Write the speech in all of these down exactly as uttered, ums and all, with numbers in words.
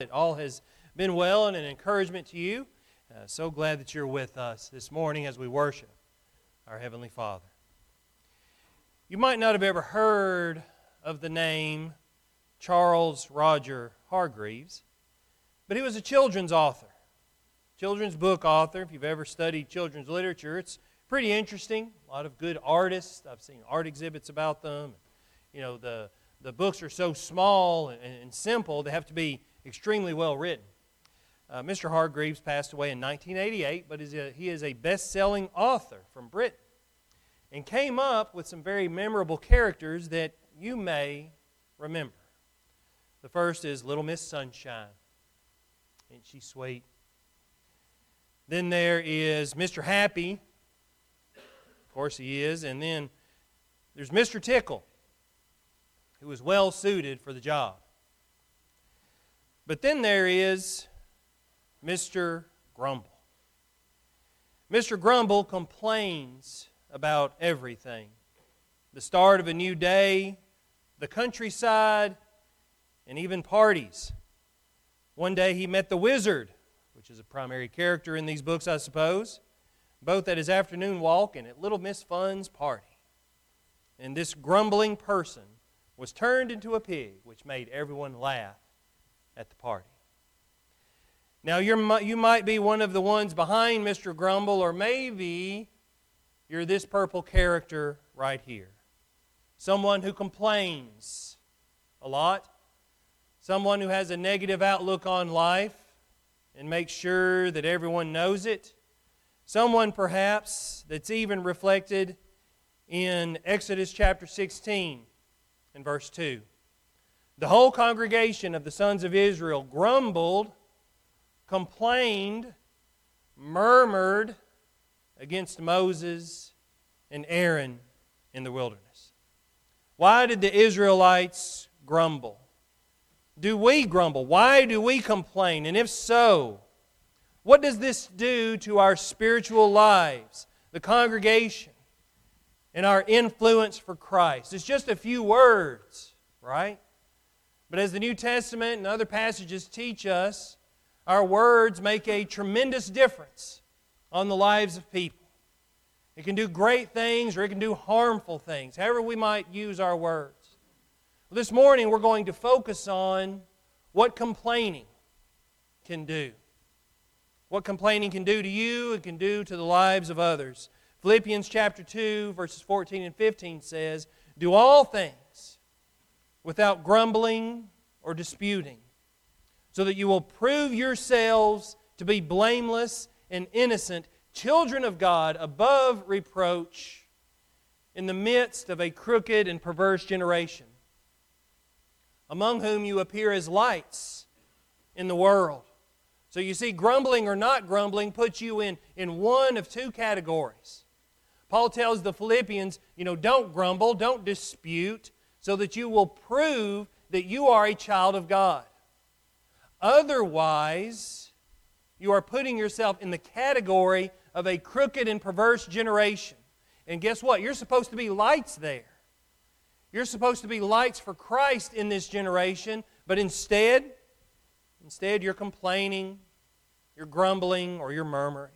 That all has been well and an encouragement to you. Uh, so glad that you're with us this morning as we worship our Heavenly Father. You might not have ever heard of the name Charles Roger Hargreaves, but he was a children's author, children's book author. If you've ever studied children's literature, it's pretty interesting. A lot of good artists. I've seen art exhibits about them. You know, the, the books are so small and, and simple, they have to be extremely well written. Uh, Mister Hargreaves passed away in nineteen eighty-eight, but is a, he is a best-selling author from Britain and came up with some very memorable characters that you may remember. The first is Little Miss Sunshine. Ain't she sweet? Then there is Mister Happy. Of course he is. And then there's Mister Tickle, who is well-suited for the job. But then there is Mister Grumble. Mister Grumble complains about everything. The start of a new day, the countryside, and even parties. One day he met the wizard, which is a primary character in these books, I suppose, both at his afternoon walk and at Little Miss Fun's party. And this grumbling person was turned into a pig, which made everyone laugh at the party. Now, you're, you might be one of the ones behind Mister Grumble, or maybe you're this purple character right here. Someone who complains a lot. Someone who has a negative outlook on life and makes sure that everyone knows it. Someone, perhaps, that's even reflected in Exodus chapter sixteen and verse two. The whole congregation of the sons of Israel grumbled, complained, murmured against Moses and Aaron in the wilderness. Why did the Israelites grumble? Do we grumble? Why do we complain? And if so, what does this do to our spiritual lives, the congregation, and our influence for Christ? It's just a few words, right? But as the New Testament and other passages teach us, our words make a tremendous difference on the lives of people. It can do great things or it can do harmful things, however we might use our words. Well, this morning we're going to focus on what complaining can do. What complaining can do to you, it can do to the lives of others. Philippians chapter two, verses fourteen and fifteen says, "Do all things without grumbling or disputing, so that you will prove yourselves to be blameless and innocent, children of God, above reproach, in the midst of a crooked and perverse generation, among whom you appear as lights in the world." So you see, grumbling or not grumbling puts you in, in one of two categories. Paul tells the Philippians, you know, don't grumble, don't dispute, so that you will prove that you are a child of God. Otherwise, you are putting yourself in the category of a crooked and perverse generation. And guess what? You're supposed to be lights there. You're supposed to be lights for Christ in this generation, but instead, instead you're complaining, you're grumbling, or you're murmuring.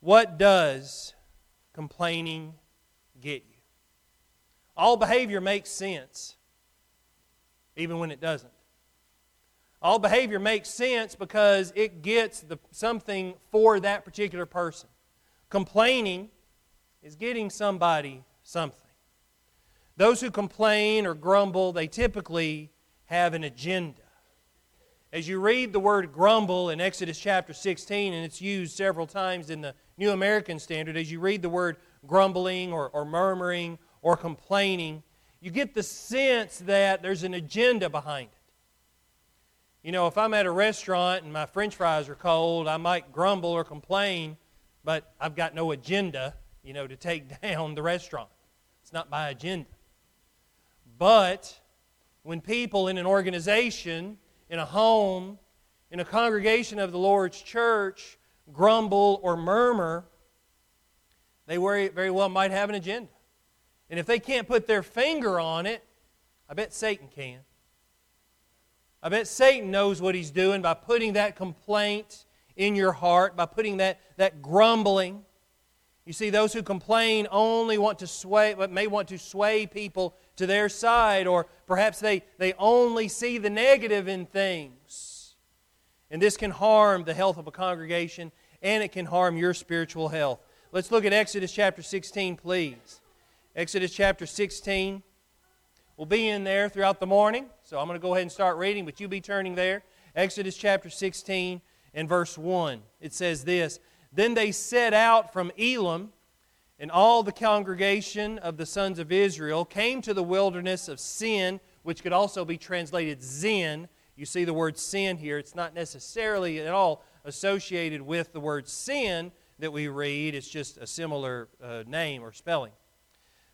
What does complaining get you? All behavior makes sense, even when it doesn't. All behavior makes sense because it gets the, something for that particular person. Complaining is getting somebody something. Those who complain or grumble, they typically have an agenda. As you read the word grumble in Exodus chapter sixteen, and it's used several times in the New American Standard, as you read the word grumbling or, or murmuring, or complaining, you get the sense that there's an agenda behind it. You know, if I'm at a restaurant and my French fries are cold, I might grumble or complain, but I've got no agenda, you know, to take down the restaurant. It's not my agenda. But when people in an organization, in a home, in a congregation of the Lord's church grumble or murmur, they very well might have an agenda. And if they can't put their finger on it, I bet Satan can. I bet Satan knows what he's doing by putting that complaint in your heart, by putting that, that grumbling. You see, those who complain only want to sway, but may want to sway people to their side, or perhaps they, they only see the negative in things. And this can harm the health of a congregation, and it can harm your spiritual health. Let's look at Exodus chapter sixteen, please. Exodus chapter sixteen. We'll be in there throughout the morning, so I'm going to go ahead and start reading, but you'll be turning there. Exodus chapter sixteen and verse one. It says this, "Then they set out from Elam, and all the congregation of the sons of Israel came to the wilderness of Sin," which could also be translated Zin. You see the word sin here. It's not necessarily at all associated with the word sin that we read. It's just a similar uh, name or spelling.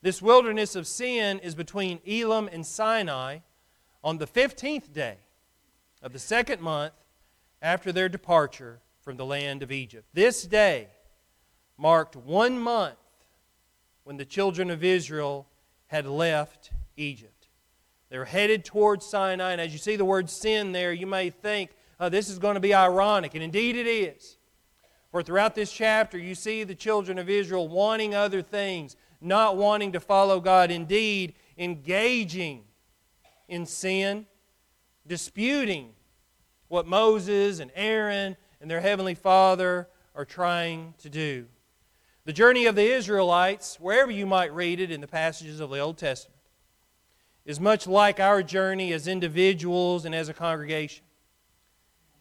"This wilderness of Sin is between Elam and Sinai on the fifteenth day of the second month after their departure from the land of Egypt. This day marked one month when the children of Israel had left Egypt." They were headed towards Sinai, and as you see the word sin there, you may think, oh, this is going to be ironic, and indeed it is. For throughout this chapter, you see the children of Israel wanting other things, not wanting to follow God, indeed engaging in sin, disputing what Moses and Aaron and their Heavenly Father are trying to do. The journey of the Israelites, wherever you might read it in the passages of the Old Testament, is much like our journey as individuals and as a congregation.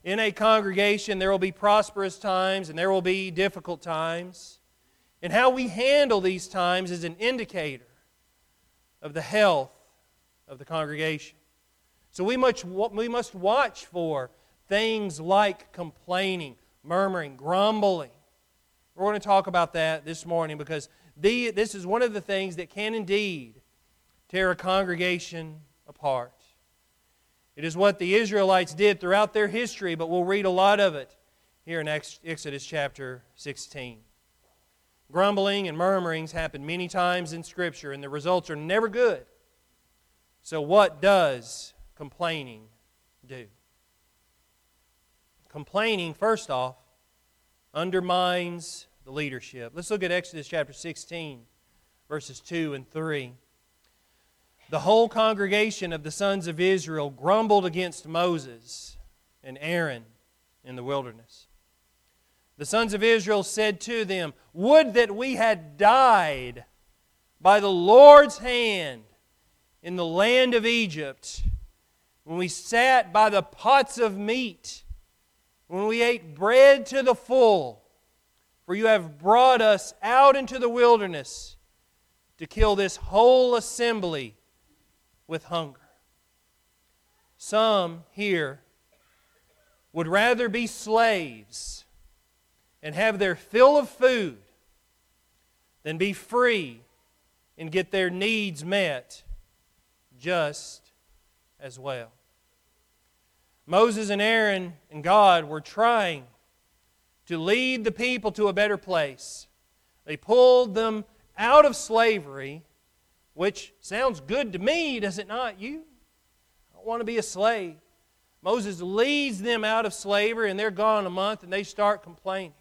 In a congregation, there will be prosperous times and there will be difficult times. And how we handle these times is an indicator of the health of the congregation. So we much we must watch for things like complaining, murmuring, grumbling. We're going to talk about that this morning because the, this is one of the things that can indeed tear a congregation apart. It is what the Israelites did throughout their history, but we'll read a lot of it here in Exodus chapter sixteen. Grumbling and murmurings happen many times in Scripture, and the results are never good. So what does complaining do? Complaining, first off, undermines the leadership. Let's look at Exodus chapter sixteen, verses two and three. "The whole congregation of the sons of Israel grumbled against Moses and Aaron in the wilderness. The sons of Israel said to them, 'Would that we had died by the Lord's hand in the land of Egypt, when we sat by the pots of meat, when we ate bread to the full, for you have brought us out into the wilderness to kill this whole assembly with hunger.' Some here would rather be slaves and have their fill of food than be free and get their needs met just as well." Moses and Aaron and God were trying to lead the people to a better place. They pulled them out of slavery, which sounds good to me, does it not? You I don't want to be a slave. Moses leads them out of slavery, and they're gone a month, and they start complaining.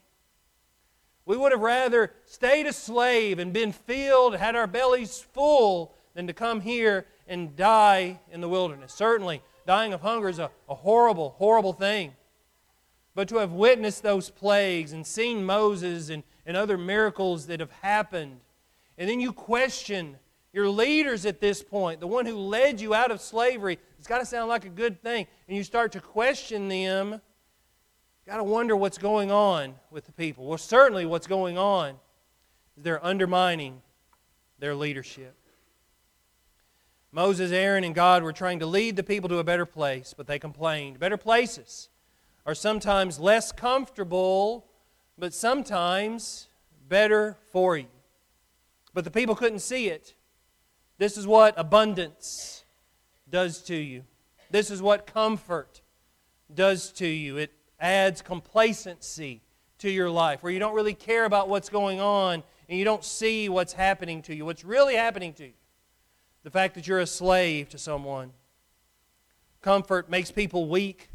We would have rather stayed a slave and been filled, had our bellies full, than to come here and die in the wilderness. Certainly, dying of hunger is a, a horrible, horrible thing. But to have witnessed those plagues and seen Moses and, and other miracles that have happened, and then you question your leaders at this point, the one who led you out of slavery, it's got to sound like a good thing, and you start to question them, you've got to wonder what's going on with the people. Well, certainly what's going on is they're undermining their leadership. Moses, Aaron, and God were trying to lead the people to a better place, but they complained. Better places are sometimes less comfortable, but sometimes better for you. But the people couldn't see it. This is what abundance does to you. This is what comfort does to you. It adds complacency to your life, where you don't really care about what's going on, and you don't see what's happening to you, what's really happening to you. The fact that you're a slave to someone. Comfort makes people weak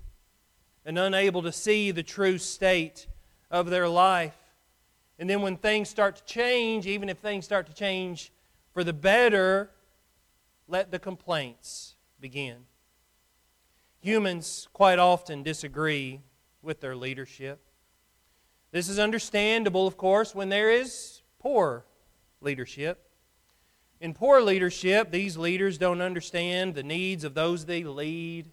and unable to see the true state of their life. And then when things start to change, even if things start to change for the better, let the complaints begin. Humans quite often disagree with their leadership. This is understandable, of course, when there is poor leadership. In poor leadership, these leaders don't understand the needs of those they lead.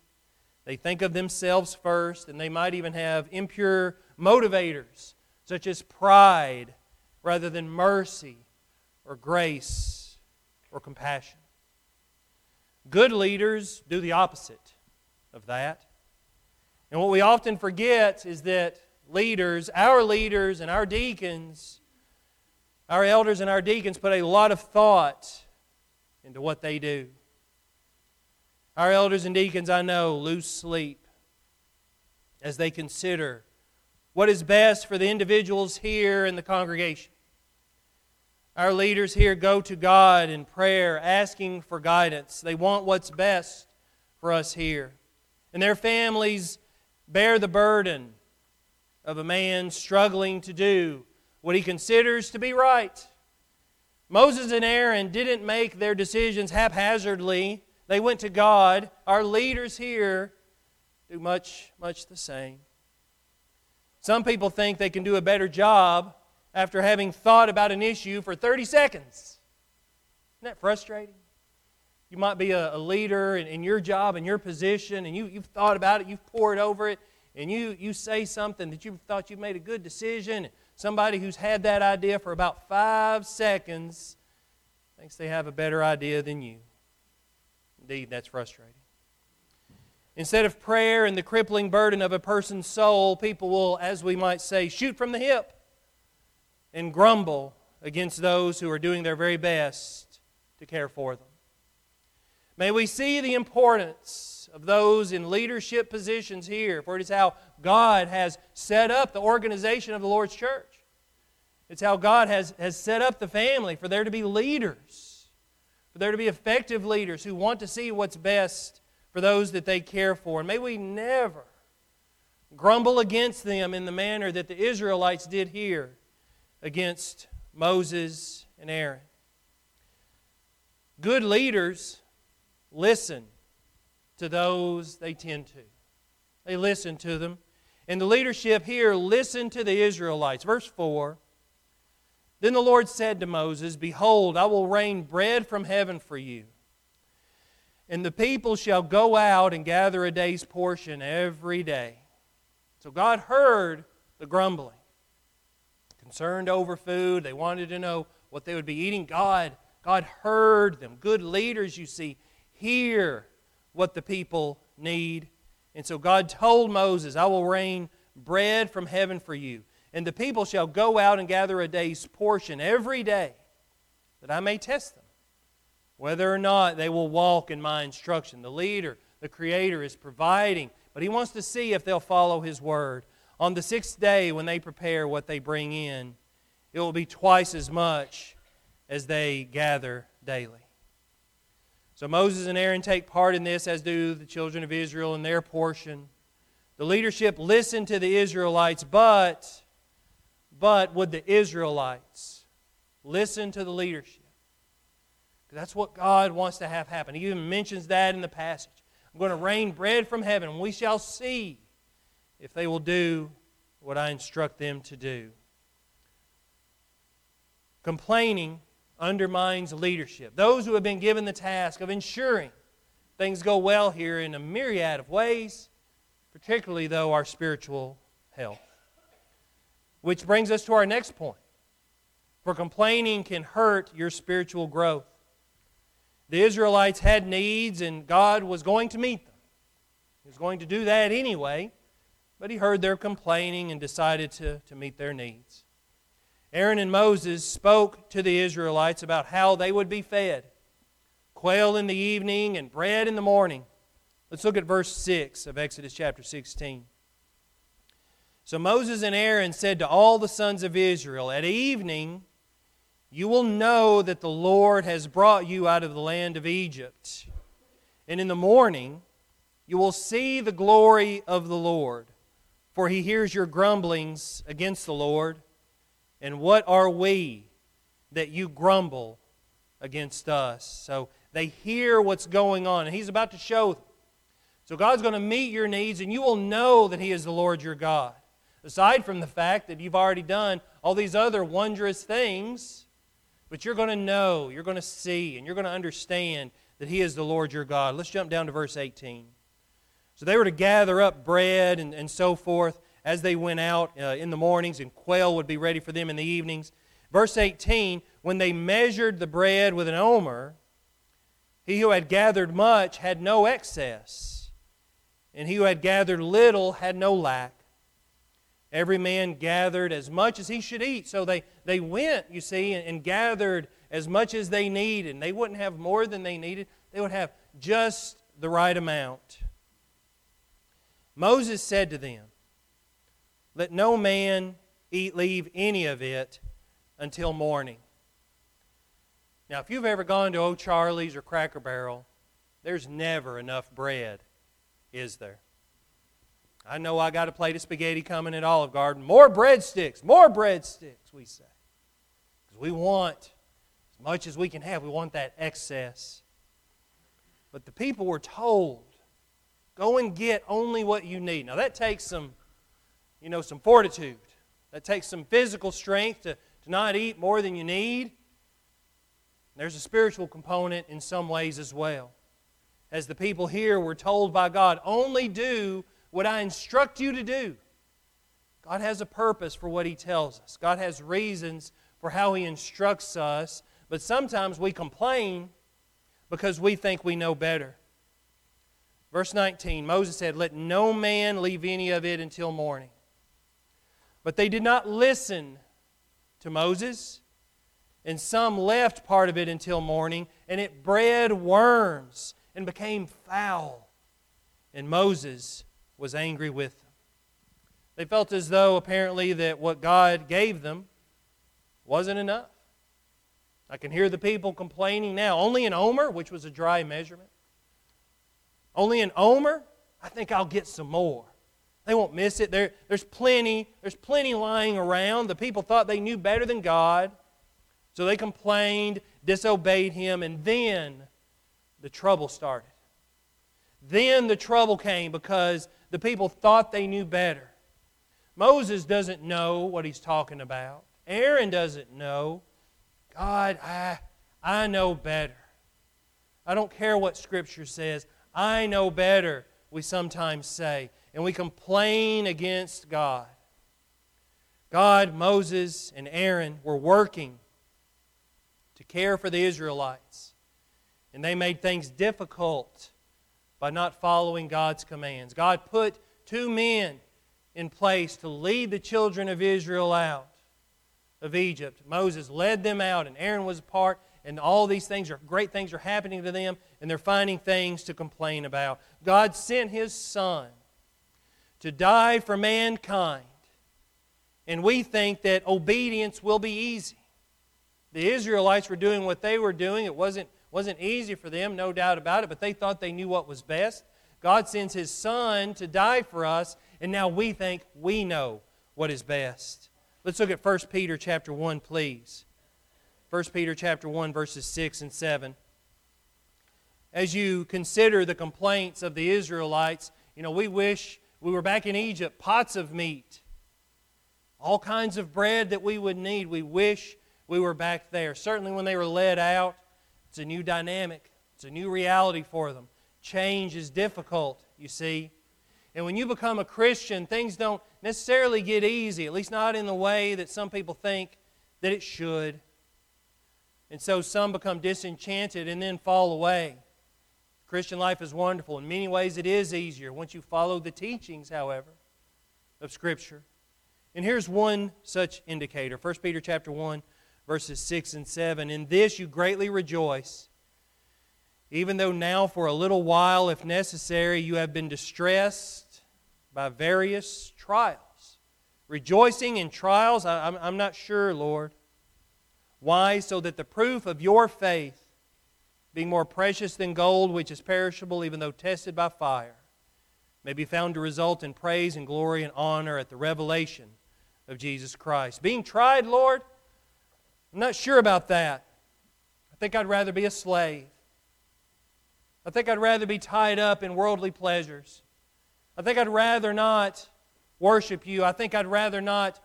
They think of themselves first, and they might even have impure motivators, such as pride, rather than mercy, or grace, or compassion. Good leaders do the opposite of that. And what we often forget is that leaders, our leaders and our deacons, our elders and our deacons put a lot of thought into what they do. Our elders and deacons, I know, lose sleep as they consider what is best for the individuals here in the congregation. Our leaders here go to God in prayer, asking for guidance. They want what's best for us here. And their families bear the burden of a man struggling to do what he considers to be right. Moses and Aaron didn't make their decisions haphazardly. They went to God. Our leaders here do much, much the same. Some people think they can do a better job after having thought about an issue for thirty seconds. Isn't that frustrating? You might be a, a leader in, in your job, in your position, and you, you've thought about it, you've pored over it, and you, you say something that you thought you made a good decision. Somebody who's had that idea for about five seconds thinks they have a better idea than you. Indeed, that's frustrating. Instead of prayer and the crippling burden of a person's soul, people will, as we might say, shoot from the hip and grumble against those who are doing their very best to care for them. May we see the importance of those in leadership positions here, for it is how God has set up the organization of the Lord's church. It's how God has, has set up the family for there to be leaders, for there to be effective leaders who want to see what's best for those that they care for. And may we never grumble against them in the manner that the Israelites did here against Moses and Aaron. Good leaders listen to those they tend to. They listen to them. And the leadership here listened to the Israelites. Verse four, "Then the Lord said to Moses, Behold, I will rain bread from heaven for you. And the people shall go out and gather a day's portion every day." So God heard the grumbling. Concerned over food, they wanted to know what they would be eating. God, God heard them. Good leaders, you see, hear what the people need. And so God told Moses, "I will rain bread from heaven for you. And the people shall go out and gather a day's portion every day, that I may test them, whether or not they will walk in my instruction." The leader, the creator, is providing, but he wants to see if they'll follow his word. "On the sixth day, when they prepare what they bring in, it will be twice as much as they gather daily." So Moses and Aaron take part in this, as do the children of Israel in their portion. The leadership listened to the Israelites, but, but would the Israelites listen to the leadership? That's what God wants to have happen. He even mentions that in the passage. "I'm going to rain bread from heaven. We shall see if they will do what I instruct them to do." Complaining undermines leadership. Those who have been given the task of ensuring things go well here in a myriad of ways, particularly, though, our spiritual health. Which brings us to our next point. For complaining can hurt your spiritual growth. The Israelites had needs, and God was going to meet them. He was going to do that anyway, but He heard their complaining and decided to, to meet their needs. Aaron and Moses spoke to the Israelites about how they would be fed. Quail in the evening and bread in the morning. Let's look at verse six of Exodus chapter sixteen. "So Moses and Aaron said to all the sons of Israel, At evening you will know that the Lord has brought you out of the land of Egypt. And in the morning, You will see the glory of the Lord, for he hears your grumblings against the Lord. And what are we that you grumble against us? So they hear what's going on, and he's about to show them. So God's going to meet your needs, and you will know that he is the Lord your God. Aside from the fact that you've already done all these other wondrous things, but you're going to know, you're going to see, and you're going to understand that he is the Lord your God. Let's jump down to verse eighteen. So they were to gather up bread and, and so forth as they went out uh, in the mornings, and quail would be ready for them in the evenings. Verse eighteen, when they measured the bread with an omer, he who had gathered much had no excess, and he who had gathered little had no lack. Every man gathered as much as he should eat. So they, they went, you see, and, and gathered as much as they needed. And they wouldn't have more than they needed. They would have just the right amount. Moses said to them, let no man eat, leave any of it until morning. Now, if you've ever gone to O'Charley's or Cracker Barrel, there's never enough bread, is there? I know I got a plate of spaghetti coming at Olive Garden. More breadsticks, more breadsticks, we say. Because we want as much as we can have. We want that excess. But the people were told, go and get only what you need. Now that takes some, you know, some fortitude. That takes some physical strength to, to not eat more than you need. There's a spiritual component in some ways as well. As the people here were told by God, only do what I instruct you to do. God has a purpose for what he tells us. God has reasons for how he instructs us. But sometimes we complain because we think we know better. Verse nineteen, Moses said, let no man leave any of it until morning. But they did not listen to Moses, and some left part of it until morning, and it bred worms and became foul. And Moses was angry with them. They felt as though, apparently, that what God gave them wasn't enough. I can hear the people complaining now. Only an omer, which was a dry measurement. Only an omer? I think I'll get some more. They won't miss it. There, there's plenty. There's plenty lying around. The people thought they knew better than God. So they complained, disobeyed him, and then the trouble started. Then the trouble came because the people thought they knew better. Moses doesn't know what he's talking about. Aaron doesn't know. God, I, I know better. I don't care what Scripture says. I know better, we sometimes say. And we complain against God. God, Moses, and Aaron were working to care for the Israelites. And they made things difficult by not following God's commands. God put two men in place to lead the children of Israel out of Egypt. Moses led them out, and Aaron was a part. And all these things, are great things are happening to them, and they're finding things to complain about. God sent His Son to die for mankind, and we think that obedience will be easy. The Israelites were doing what they were doing. It wasn't, wasn't easy for them, no doubt about it, but they thought they knew what was best. God sends His Son to die for us, and now we think we know what is best. Let's look at First Peter chapter one, please. First Peter chapter one, verses six and seven. As you consider the complaints of the Israelites, you know, we wish we were back in Egypt, pots of meat, all kinds of bread that we would need. We wish we were back there. Certainly when they were led out, it's a new dynamic. It's a new reality for them. Change is difficult, you see. And when you become a Christian, things don't necessarily get easy, at least not in the way that some people think that it should. And so some become disenchanted and then fall away. Christian life is wonderful. In many ways it is easier once you follow the teachings, however, of Scripture. And here's one such indicator. First Peter chapter one, verses six and seven. In this you greatly rejoice, even though now for a little while, if necessary, you have been distressed by various trials. Rejoicing in trials, I, I'm, I'm not sure, Lord. Why? So that the proof of your faith, being more precious than gold, which is perishable, even though tested by fire, may be found to result in praise and glory and honor at the revelation of Jesus Christ. Being tried, Lord, I'm not sure about that. I think I'd rather be a slave. I think I'd rather be tied up in worldly pleasures. I think I'd rather not worship you. I think I'd rather not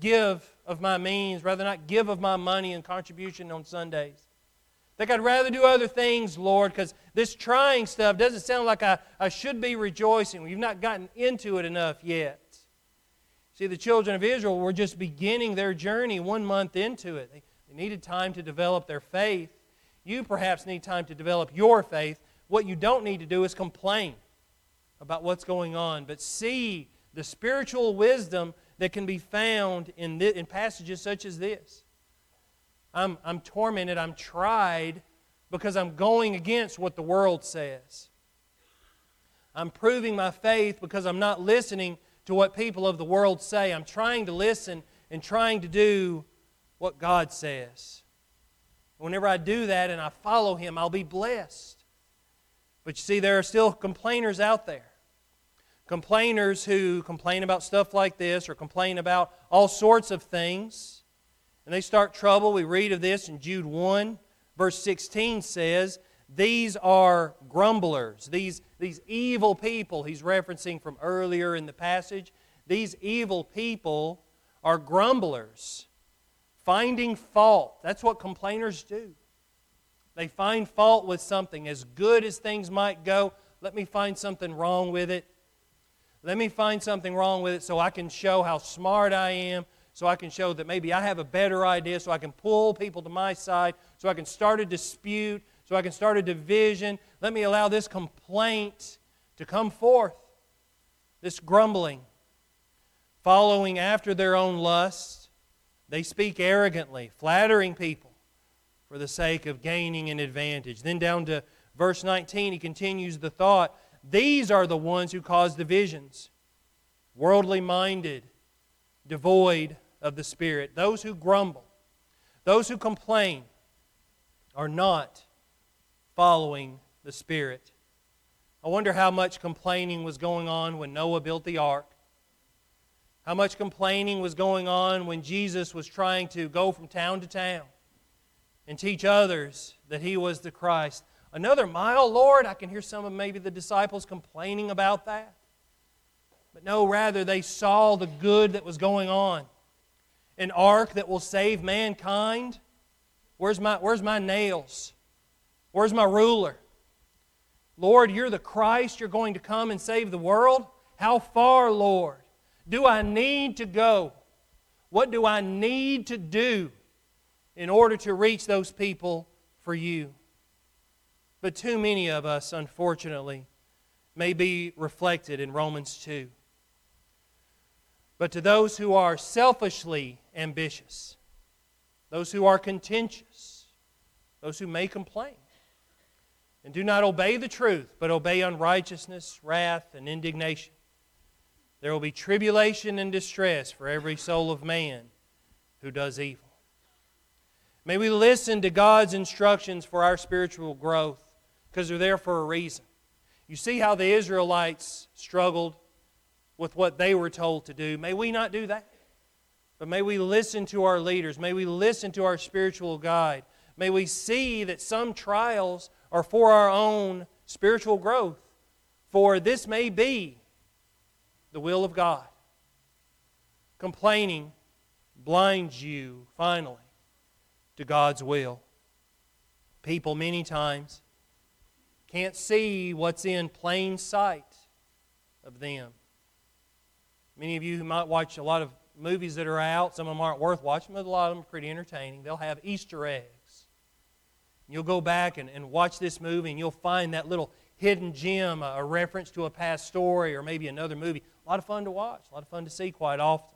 give of my means, rather not give of my money and contribution on Sundays. I think I'd rather do other things, Lord, because this trying stuff doesn't sound like I, I should be rejoicing. We've not gotten into it enough yet. See, the children of Israel were just beginning their journey one month into it. They, they needed time to develop their faith. You perhaps need time to develop your faith. What you don't need to do is complain about what's going on, but see the spiritual wisdom that can be found in this, in passages such as this. I'm, I'm tormented, I'm tried, because I'm going against what the world says. I'm proving my faith because I'm not listening to what people of the world say. I'm trying to listen and trying to do what God says. Whenever I do that and I follow Him, I'll be blessed. But you see, there are still complainers out there. Complainers who complain about stuff like this or complain about all sorts of things. And they start trouble. We read of this in Jude one, verse sixteen says, these are grumblers, these, these evil people. He's referencing from earlier in the passage. These evil people are grumblers, finding fault. That's what complainers do. They find fault with something. As good as things might go, let me find something wrong with it. Let me find something wrong with it so I can show how smart I am, so I can show that maybe I have a better idea, so I can pull people to my side, so I can start a dispute, so I can start a division. Let me allow this complaint to come forth, this grumbling, following after their own lust. They speak arrogantly, flattering people for the sake of gaining an advantage. Then down to verse nineteen, he continues the thought, these are the ones who cause divisions, worldly-minded, devoid of the Spirit. Those who grumble, those who complain, are not following the Spirit. I wonder how much complaining was going on when Noah built the ark. How much complaining was going on when Jesus was trying to go from town to town and teach others that He was the Christ. Another mile, Lord? I can hear some of maybe the disciples complaining about that. But no, rather they saw the good that was going on. An ark that will save mankind. Where's my, where's my nails? Where's my ruler? Lord, you're the Christ. You're going to come and save the world. How far, Lord, do I need to go? What do I need to do in order to reach those people for you? But too many of us, unfortunately, may be reflected in Romans two. But to those who are selfishly ambitious, those who are contentious, those who may complain, and do not obey the truth, but obey unrighteousness, wrath, and indignation, there will be tribulation and distress for every soul of man who does evil. May we listen to God's instructions for our spiritual growth, because they're there for a reason. You see how the Israelites struggled with what they were told to do. May we not do that. But may we listen to our leaders. May we listen to our spiritual guide. May we see that some trials are for our own spiritual growth. For this may be the will of God. Complaining blinds you, finally, to God's will. People many times can't see what's in plain sight of them. Many of you who might watch a lot of movies that are out, some of them aren't worth watching, but a lot of them are pretty entertaining. They'll have Easter eggs. You'll go back and, and watch this movie and you'll find that little hidden gem, a, a reference to a past story or maybe another movie. A lot of fun to watch, a lot of fun to see quite often.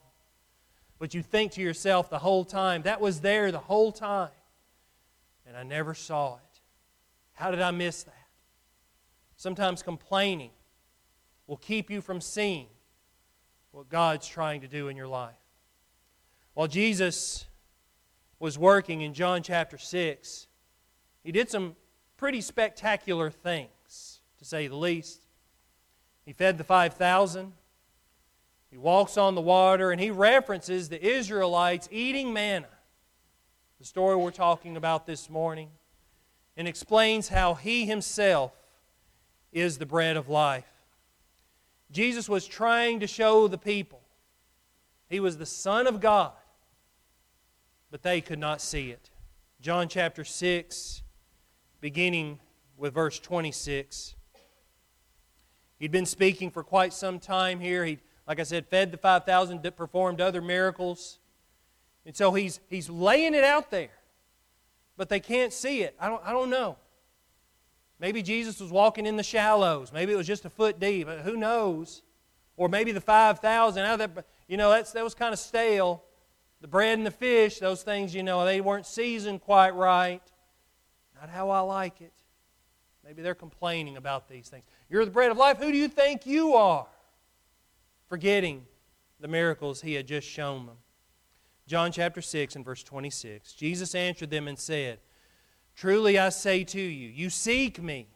But you think to yourself the whole time, that was there the whole time, and I never saw it. How did I miss that? Sometimes complaining will keep you from seeing what God's trying to do in your life. While Jesus was working in John chapter six, He did some pretty spectacular things, to say the least. He fed the five thousand. He walks on the water, and he references the Israelites eating manna, the story we're talking about this morning, and explains how he himself is the bread of life. Jesus was trying to show the people he was the Son of God, but they could not see it. John chapter six, beginning with verse twenty-six. He'd been speaking for quite some time here. He, like I said, fed the five thousand, performed other miracles. And so he's, he's laying it out there, but they can't see it. I don't, I don't know. Maybe Jesus was walking in the shallows. Maybe it was just a foot deep. Who knows? Or maybe the five thousand. You know, that's, that was kind of stale. The bread and the fish, those things, you know, they weren't seasoned quite right. Not how I like it. Maybe they're complaining about these things. You're the bread of life. Who do you think you are? Forgetting the miracles he had just shown them. John chapter six and verse twenty-six. Jesus answered them and said, "Truly I say to you, you seek me,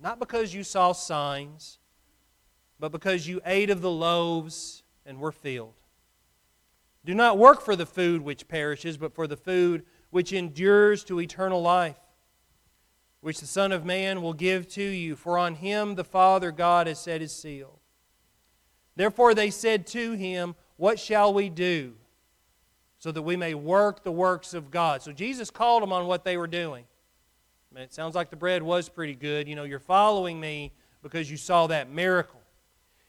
not because you saw signs, but because you ate of the loaves and were filled. Do not work for the food which perishes, but for the food which endures to eternal life, which the Son of Man will give to you, for on him the Father God has set his seal." Therefore they said to him, "What shall we do, so that we may work the works of God?" So Jesus called them on what they were doing. I mean, it sounds like the bread was pretty good. You know, you're following me because you saw that miracle.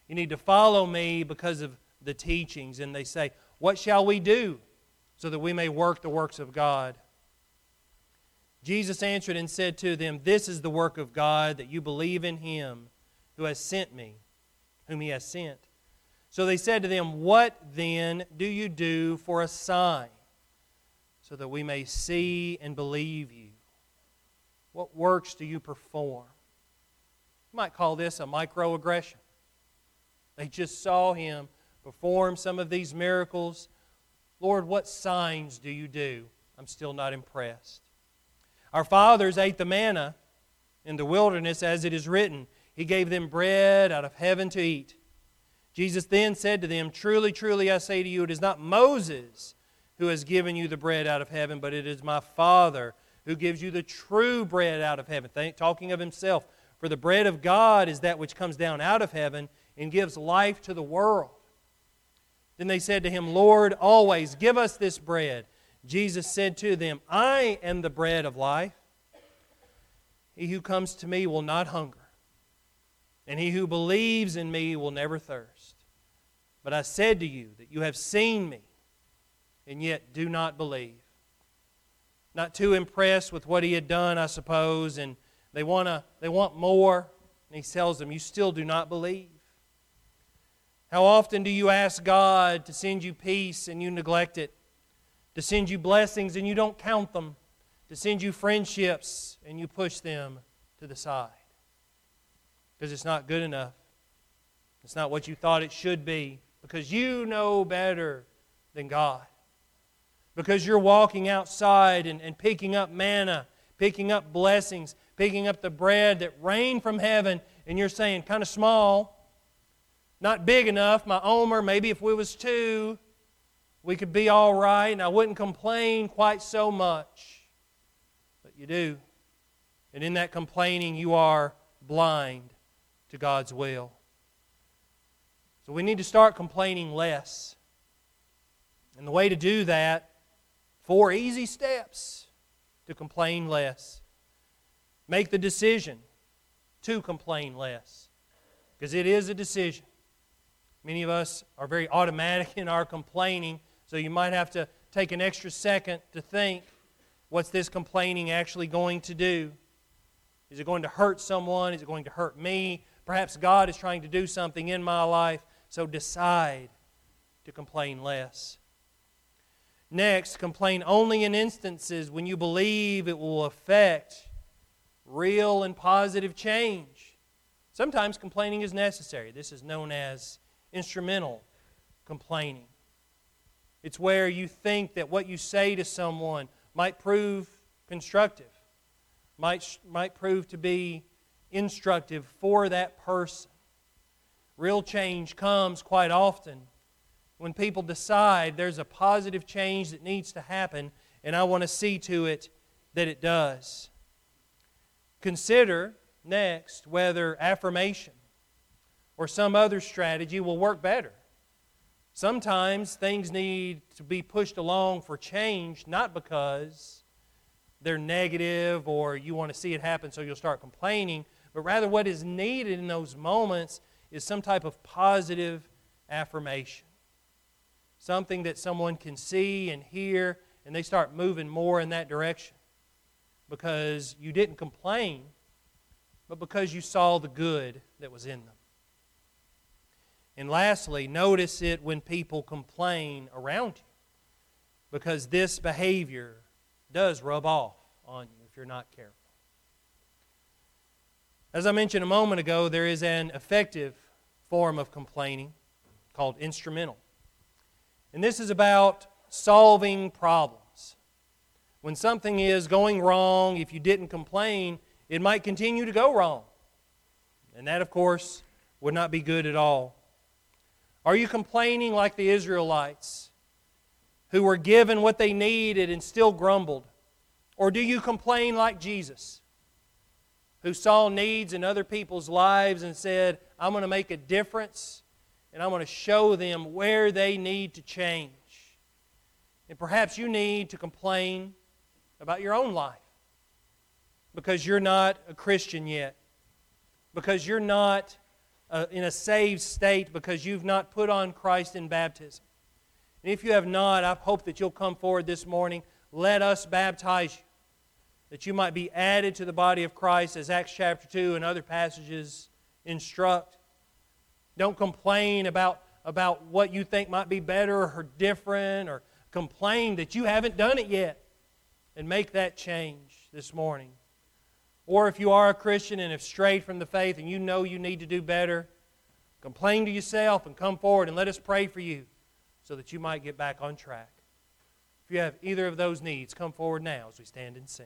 You need to follow me because of the teachings. And they say, "What shall we do so that we may work the works of God?" Jesus answered and said to them, "This is the work of God, that you believe in him who has sent me, whom he has sent." So they said to them, "What then do you do for a sign, so that we may see and believe you? What works do you perform?" You might call this a microaggression. They just saw him perform some of these miracles. "Lord, what signs do you do?" I'm still not impressed. Our fathers ate the manna in the wilderness, as it is written, "He gave them bread out of heaven to eat." Jesus then said to them, "Truly, truly, I say to you, it is not Moses who has given you the bread out of heaven, but it is my Father who gives you the true bread out of heaven." Think, talking of himself. "For the bread of God is that which comes down out of heaven and gives life to the world." Then they said to him, "Lord, always give us this bread." Jesus said to them, "I am the bread of life. He who comes to me will not hunger, and he who believes in me will never thirst. But I said to you that you have seen me, and yet do not believe." Not too impressed with what he had done, I suppose, and they want to, they want more. And he tells them, "You still do not believe. How often do you ask God to send you peace and you neglect it? To send you blessings and you don't count them? To send you friendships and you push them to the side? Because it's not good enough. It's not what you thought it should be. Because you know better than God. Because you're walking outside and, and picking up manna, picking up blessings, picking up the bread that rained from heaven, and you're saying, kind of small, not big enough, my omer, maybe if we was two, we could be all right, and I wouldn't complain quite so much." But you do. And in that complaining, you are blind to God's will. So we need to start complaining less. And the way to do that, four easy steps to complain less. Make the decision to complain less, because it is a decision. Many of us are very automatic in our complaining, so you might have to take an extra second to think, what's this complaining actually going to do? Is it going to hurt someone? Is it going to hurt me? Perhaps God is trying to do something in my life, so decide to complain less. Next, complain only in instances when you believe it will affect real and positive change. Sometimes complaining is necessary. This is known as instrumental complaining. It's where you think that what you say to someone might prove constructive, might, might prove to be instructive for that person. Real change comes quite often when people decide there's a positive change that needs to happen, and I want to see to it that it does. Consider next whether affirmation or some other strategy will work better. Sometimes things need to be pushed along for change, not because they're negative or you want to see it happen so you'll start complaining, but rather what is needed in those moments is some type of positive affirmation. Something that someone can see and hear, and they start moving more in that direction. Because you didn't complain, but because you saw the good that was in them. And lastly, notice it when people complain around you, because this behavior does rub off on you if you're not careful. As I mentioned a moment ago, there is an effective form of complaining called instrumental. And this is about solving problems. When something is going wrong, if you didn't complain, it might continue to go wrong. And that, of course, would not be good at all. Are you complaining like the Israelites who were given what they needed and still grumbled? Or do you complain like Jesus, who saw needs in other people's lives and said, I'm going to make a difference and I'm going to show them where they need to change? And perhaps you need to complain about your own life because you're not a Christian yet, because you're not uh, in a saved state, because you've not put on Christ in baptism. And if you have not, I hope that you'll come forward this morning. Let us baptize you, that you might be added to the body of Christ, as Acts chapter two and other passages instruct. Don't complain about, about what you think might be better or different, or complain that you haven't done it yet, and make that change this morning. Or if you are a Christian and have strayed from the faith and you know you need to do better, complain to yourself and come forward and let us pray for you so that you might get back on track. If you have either of those needs, come forward now as we stand and sing.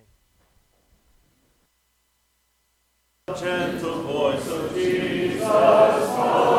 Gentle voice of Jesus,